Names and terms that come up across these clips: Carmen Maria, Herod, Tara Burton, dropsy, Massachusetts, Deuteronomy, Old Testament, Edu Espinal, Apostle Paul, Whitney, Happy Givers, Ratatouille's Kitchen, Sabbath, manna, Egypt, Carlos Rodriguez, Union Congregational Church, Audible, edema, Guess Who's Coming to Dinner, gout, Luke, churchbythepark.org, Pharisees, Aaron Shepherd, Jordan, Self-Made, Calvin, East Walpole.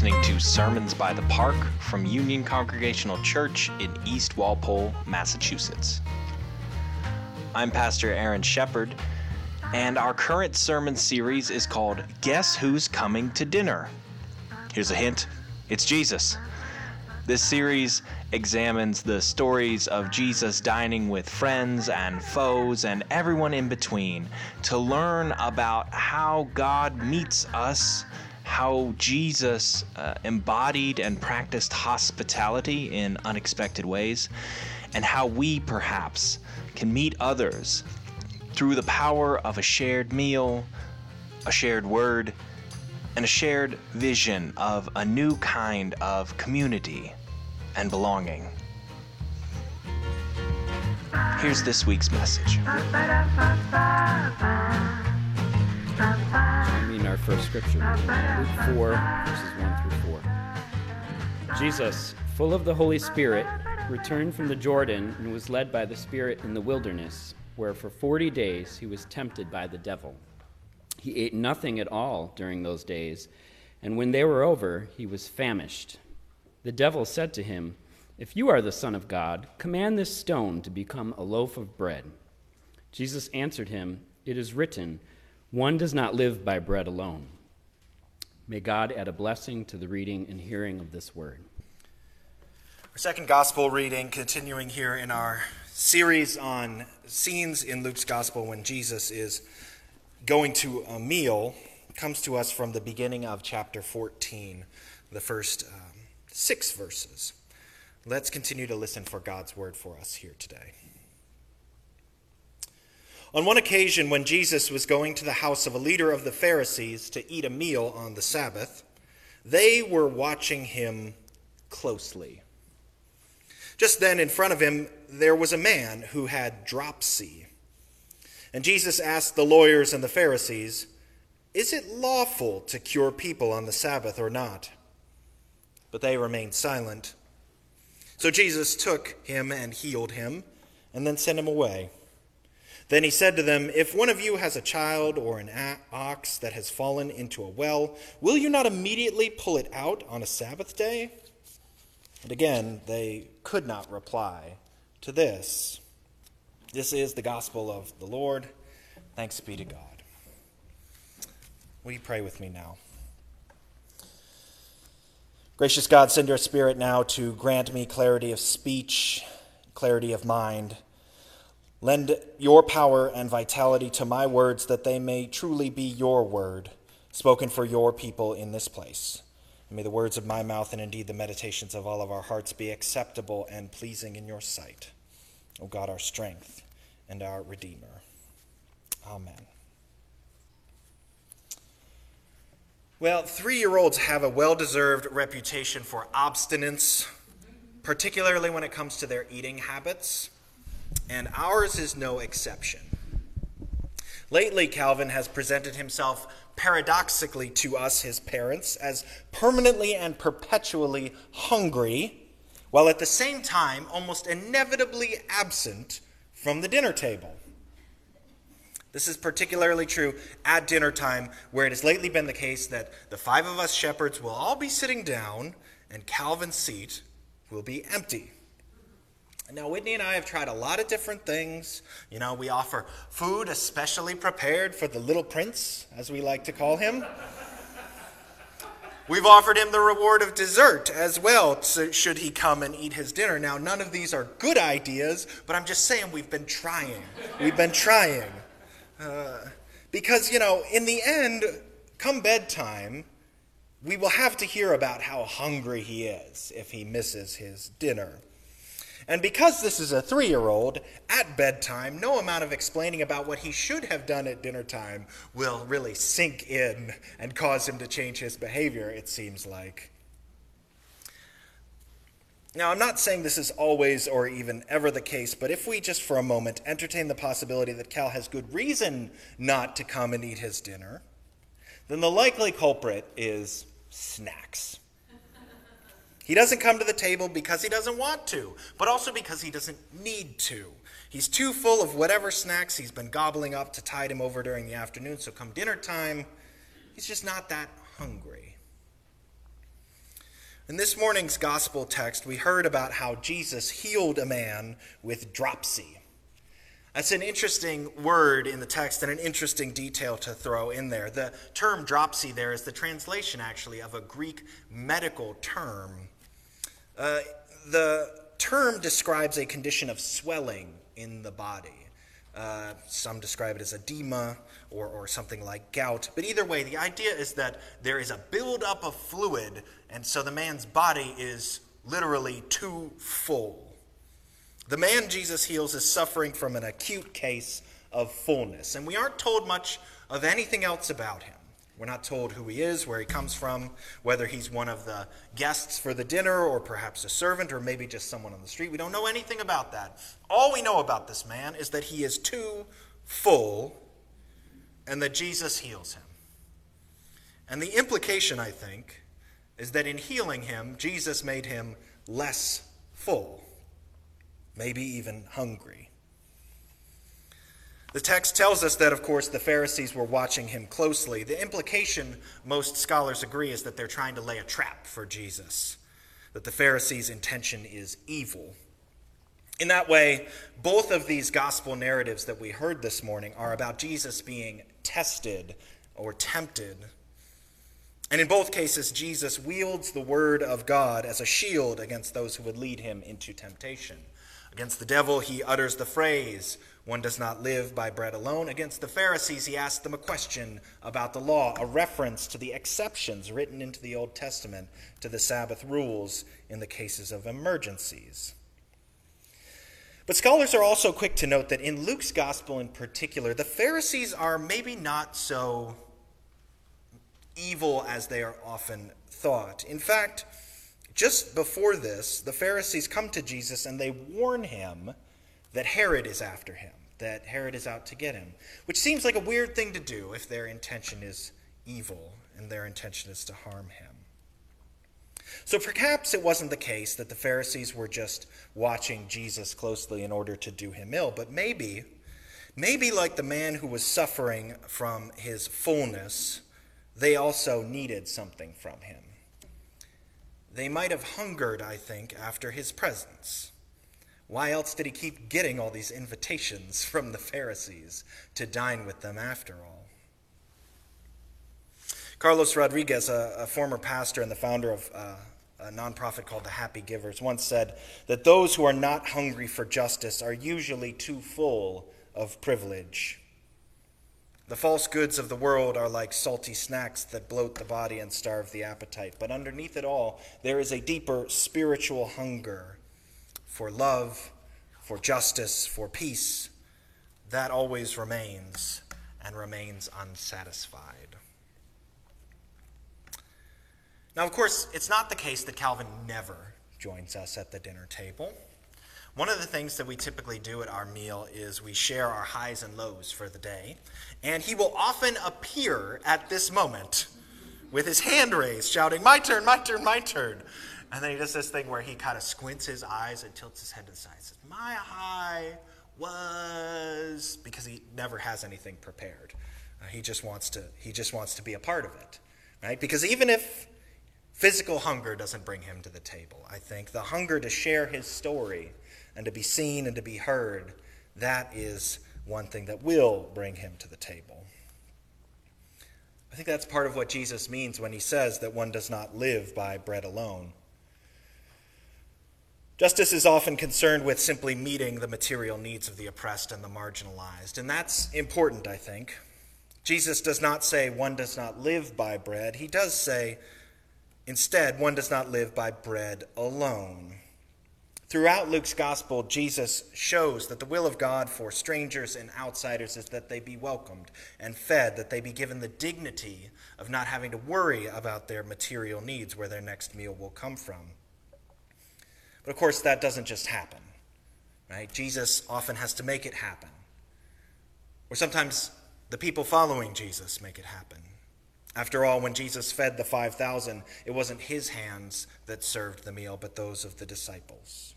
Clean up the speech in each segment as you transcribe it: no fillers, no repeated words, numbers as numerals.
listening to Sermons by the Park from Union Congregational Church in East Walpole, Massachusetts. I'm Pastor Aaron Shepherd, and our current sermon series is called Guess Who's Coming to Dinner? Here's a hint, it's Jesus. This series examines the stories of Jesus dining with friends and foes and everyone in between to learn about how God meets us, how Jesus embodied and practiced hospitality in unexpected ways, and how we perhaps can meet others through the power of a shared meal, a shared word, and a shared vision of a new kind of community and belonging. Here's this week's message. I mean our first scripture, Luke 4, verses 1 through 4. Jesus, full of the Holy Spirit, returned from the Jordan and was led by the Spirit in the wilderness, where for 40 days he was tempted by the devil. He ate nothing at all during those days, and when they were over, he was famished. The devil said to him, "If you are the Son of God, command this stone to become a loaf of bread." Jesus answered him, "It is written, 'One does not live by bread alone.'" May God add a blessing to the reading and hearing of this word. Our second gospel reading, continuing here in our series on scenes in Luke's gospel when Jesus is going to a meal, comes to us from the beginning of chapter 14, the first 6 verses. Let's continue to listen for God's word for us here today. On one occasion, when Jesus was going to the house of a leader of the Pharisees to eat a meal on the Sabbath, they were watching him closely. Just then, in front of him, there was a man who had dropsy. And Jesus asked the lawyers and the Pharisees, "Is it lawful to cure people on the Sabbath or not?" But they remained silent. So Jesus took him and healed him, and then sent him away. Then he said to them, "If one of you has a child or an ox that has fallen into a well, will you not immediately pull it out on a Sabbath day?" And again, they could not reply to this. This is the gospel of the Lord. Thanks be to God. Will you pray with me now? Gracious God, send your Spirit now to grant me clarity of speech, clarity of mind. Lend your power and vitality to my words that they may truly be your word, spoken for your people in this place. And may the words of my mouth and indeed the meditations of all of our hearts be acceptable and pleasing in your sight, O God, our strength and our Redeemer. Amen. Well, 3-year-olds have a well-deserved reputation for obstinance, particularly when it comes to their eating habits, and ours is no exception. Lately, Calvin has presented himself paradoxically to us, his parents, as permanently and perpetually hungry, while at the same time almost inevitably absent from the dinner table. This is particularly true at dinner time, where it has lately been the case that the 5 of us shepherds will all be sitting down and Calvin's seat will be empty. Now, Whitney and I have tried a lot of different things. You know, we offer food especially prepared for the little prince, as we like to call him. We've offered him the reward of dessert as well, should he come and eat his dinner. Now, none of these are good ideas, but I'm just saying we've been trying. Because, you know, in the end, come bedtime, we will have to hear about how hungry he is if he misses his dinner. And because this is a 3-year-old, at bedtime, no amount of explaining about what he should have done at dinner time will really sink in and cause him to change his behavior, it seems like. Now, I'm not saying this is always or even ever the case, but if we just for a moment entertain the possibility that Cal has good reason not to come and eat his dinner, then the likely culprit is snacks. He doesn't come to the table because he doesn't want to, but also because he doesn't need to. He's too full of whatever snacks he's been gobbling up to tide him over during the afternoon, so come dinner time, he's just not that hungry. In this morning's gospel text, we heard about how Jesus healed a man with dropsy. That's an interesting word in the text and an interesting detail to throw in there. The term dropsy there is the translation, actually, of a Greek medical term. The term describes a condition of swelling in the body. Some describe it as edema or something like gout. But either way, the idea is that there is a buildup of fluid, and so the man's body is literally too full. The man Jesus heals is suffering from an acute case of fullness, and we aren't told much of anything else about him. We're not told who he is, where he comes from, whether he's one of the guests for the dinner or perhaps a servant or maybe just someone on the street. We don't know anything about that. All we know about this man is that he is too full and that Jesus heals him. And the implication, I think, is that in healing him, Jesus made him less full, maybe even hungry. The text tells us that, of course, the Pharisees were watching him closely. The implication, most scholars agree, is that they're trying to lay a trap for Jesus, that the Pharisees' intention is evil. In that way, both of these gospel narratives that we heard this morning are about Jesus being tested or tempted. And in both cases, Jesus wields the word of God as a shield against those who would lead him into temptation. Against the devil, he utters the phrase, "One does not live by bread alone." Against the Pharisees, he asked them a question about the law, a reference to the exceptions written into the Old Testament to the Sabbath rules in the cases of emergencies. But scholars are also quick to note that in Luke's gospel in particular, the Pharisees are maybe not so evil as they are often thought. In fact, just before this, the Pharisees come to Jesus and they warn him that Herod is after him, that Herod is out to get him, which seems like a weird thing to do if their intention is evil and their intention is to harm him. So perhaps it wasn't the case that the Pharisees were just watching Jesus closely in order to do him ill, but maybe like the man who was suffering from his fullness, they also needed something from him. They might have hungered, I think, after his presence. Why else did he keep getting all these invitations from the Pharisees to dine with them after all? Carlos Rodriguez, a former pastor and the founder of a nonprofit called the Happy Givers, once said that those who are not hungry for justice are usually too full of privilege. The false goods of the world are like salty snacks that bloat the body and starve the appetite. But underneath it all, there is a deeper spiritual hunger for love, for justice, for peace. That always remains and remains unsatisfied. Now, of course, it's not the case that Calvin never joins us at the dinner table. One of the things that we typically do at our meal is we share our highs and lows for the day, and he will often appear at this moment with his hand raised, shouting, "My turn, my turn, my turn." And then he does this thing where he kind of squints his eyes and tilts his head to the side and says, "My high was," because he never has anything prepared. He just wants to be a part of it, right? Because even if physical hunger doesn't bring him to the table, I think the hunger to share his story and to be seen and to be heard, that is one thing that will bring him to the table. I think that's part of what Jesus means when he says that one does not live by bread alone. Justice is often concerned with simply meeting the material needs of the oppressed and the marginalized, and that's important, I think. Jesus does not say one does not live by bread. He does say, instead, one does not live by bread alone. Throughout Luke's gospel, Jesus shows that the will of God for strangers and outsiders is that they be welcomed and fed, that they be given the dignity of not having to worry about their material needs, where their next meal will come from. But of course, that doesn't just happen, right? Jesus often has to make it happen. Or sometimes the people following Jesus make it happen. After all, when Jesus fed the 5,000, it wasn't his hands that served the meal, but those of the disciples.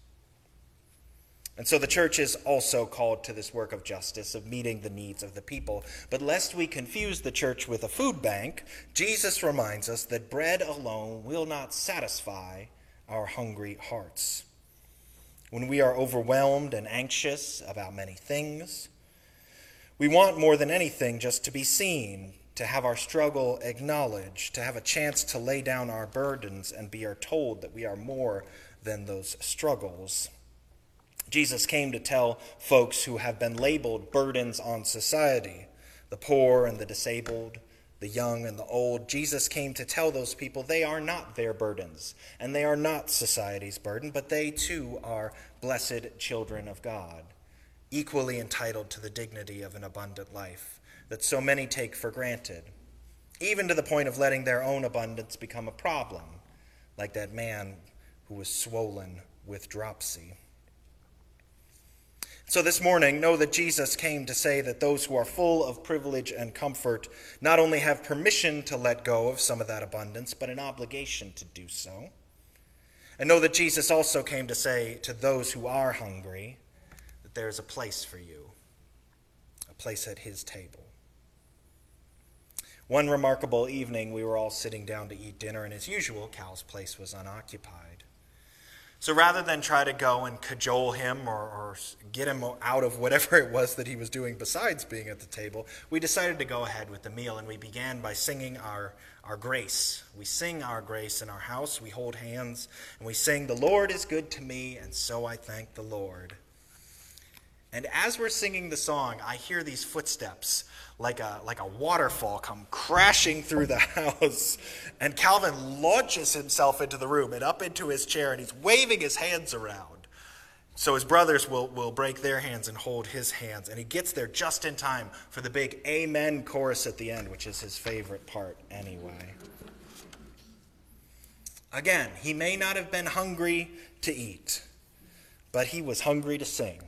And so the church is also called to this work of justice, of meeting the needs of the people. But lest we confuse the church with a food bank, Jesus reminds us that bread alone will not satisfy our hungry hearts. When we are overwhelmed and anxious about many things, we want more than anything just to be seen, to have our struggle acknowledged, to have a chance to lay down our burdens and be told that we are more than those struggles. Jesus came to tell folks who have been labeled burdens on society, the poor and the disabled, the young and the old. Jesus came to tell those people they are not their burdens, and they are not society's burden, but they too are blessed children of God, equally entitled to the dignity of an abundant life that so many take for granted, even to the point of letting their own abundance become a problem, like that man who was swollen with dropsy. So this morning, know that Jesus came to say that those who are full of privilege and comfort not only have permission to let go of some of that abundance, but an obligation to do so. And know that Jesus also came to say to those who are hungry that there is a place for you, a place at his table. One remarkable evening, we were all sitting down to eat dinner, and as usual, Cal's place was unoccupied. So rather than try to go and cajole him or get him out of whatever it was that he was doing besides being at the table, we decided to go ahead with the meal, and we began by singing our grace. We sing our grace in our house. We hold hands, and we sing, "The Lord is good to me, and so I thank the Lord." And as we're singing the song, I hear these footsteps like a waterfall come crashing through the house. And Calvin launches himself into the room and up into his chair, and he's waving his hands around. So his brothers will break their hands and hold his hands. And he gets there just in time for the big amen chorus at the end, which is his favorite part anyway. Again, he may not have been hungry to eat, but he was hungry to sing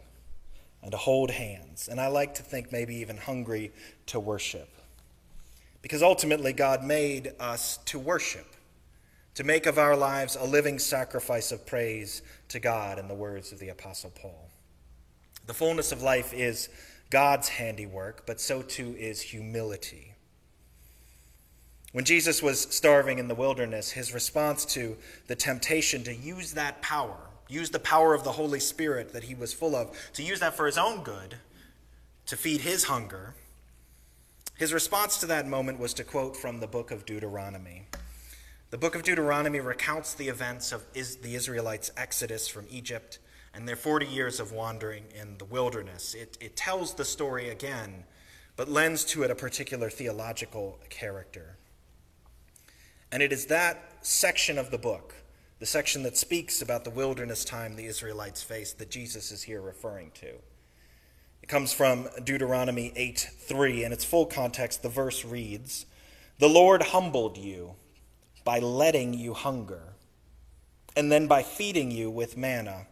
and to hold hands, and I like to think maybe even hungry to worship. Because ultimately God made us to worship, to make of our lives a living sacrifice of praise to God, in the words of the Apostle Paul. The fullness of life is God's handiwork, but so too is humility. When Jesus was starving in the wilderness, his response to the temptation to use that power, use the power of the Holy Spirit that he was full of, to use that for his own good, to feed his hunger, his response to that moment was to quote from the book of Deuteronomy. The book of Deuteronomy recounts the events of the Israelites' exodus from Egypt and their 40 years of wandering in the wilderness. It tells the story again, but lends to it a particular theological character. And it is that section of the book, the section that speaks about the wilderness time the Israelites faced, that Jesus is here referring to. It comes from Deuteronomy 8:3. In its full context, the verse reads, "The Lord humbled you by letting you hunger, and then by feeding you with manna,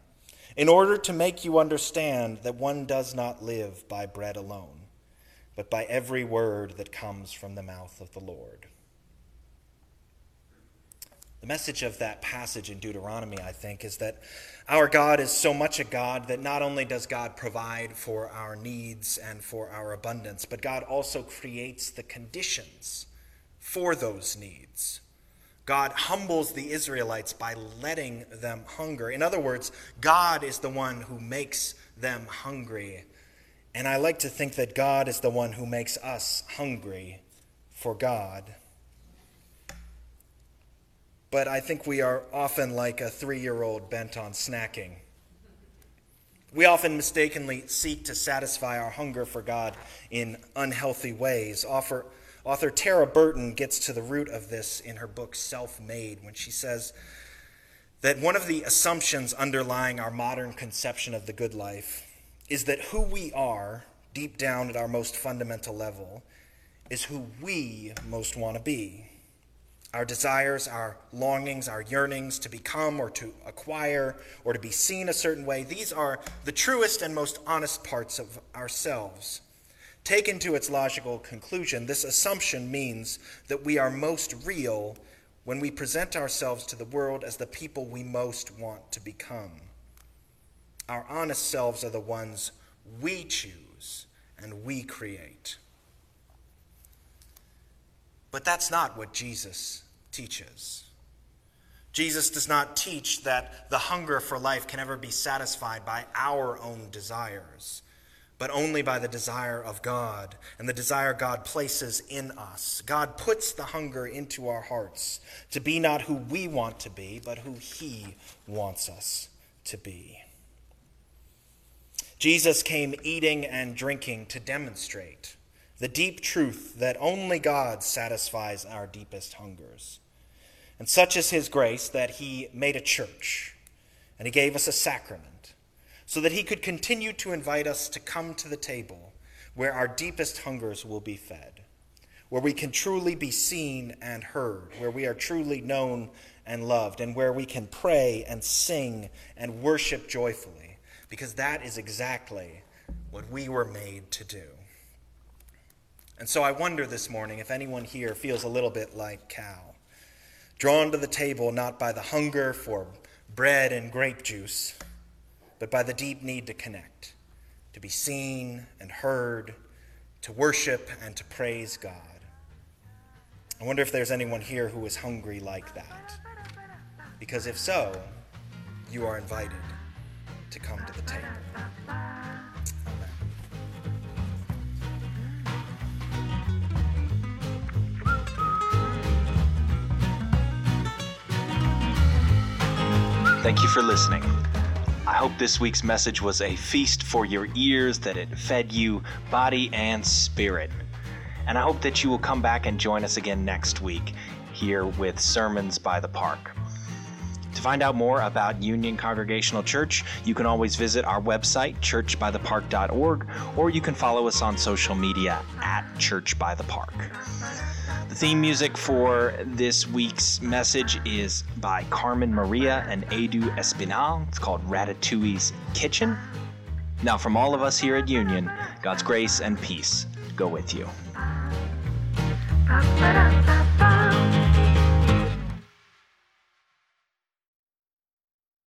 in order to make you understand that one does not live by bread alone, but by every word that comes from the mouth of the Lord." The message of that passage in Deuteronomy, I think, is that our God is so much a God that not only does God provide for our needs and for our abundance, but God also creates the conditions for those needs. God humbles the Israelites by letting them hunger. In other words, God is the one who makes them hungry. And I like to think that God is the one who makes us hungry for God. But I think we are often like a 3-year-old bent on snacking. We often mistakenly seek to satisfy our hunger for God in unhealthy ways. Author Tara Burton gets to the root of this in her book Self-Made, when she says that one of the assumptions underlying our modern conception of the good life is that who we are, deep down at our most fundamental level, is who we most want to be. Our desires, our longings, our yearnings to become or to acquire or to be seen a certain way, these are the truest and most honest parts of ourselves. Taken to its logical conclusion, this assumption means that we are most real when we present ourselves to the world as the people we most want to become. Our honest selves are the ones we choose and we create. But that's not what Jesus teaches. Jesus does not teach that the hunger for life can ever be satisfied by our own desires, but only by the desire of God and the desire God places in us. God puts the hunger into our hearts to be not who we want to be, but who He wants us to be. Jesus came eating and drinking to demonstrate the deep truth that only God satisfies our deepest hungers. And such is His grace that He made a church and He gave us a sacrament so that He could continue to invite us to come to the table where our deepest hungers will be fed, where we can truly be seen and heard, where we are truly known and loved, and where we can pray and sing and worship joyfully, because that is exactly what we were made to do. And so I wonder this morning if anyone here feels a little bit like Cal, drawn to the table not by the hunger for bread and grape juice, but by the deep need to connect, to be seen and heard, to worship and to praise God. I wonder if there's anyone here who is hungry like that, because if so, you are invited to come to the table. Amen. Thank you for listening. I hope this week's message was a feast for your ears, that it fed you body and spirit. And I hope that you will come back and join us again next week here with Sermons by the Park. To find out more about Union Congregational Church, you can always visit our website, churchbythepark.org, or you can follow us on social media @churchbythepark. The theme music for this week's message is by Carmen Maria and Edu Espinal. It's called Ratatouille's Kitchen. Now, from all of us here at Union, God's grace and peace go with you.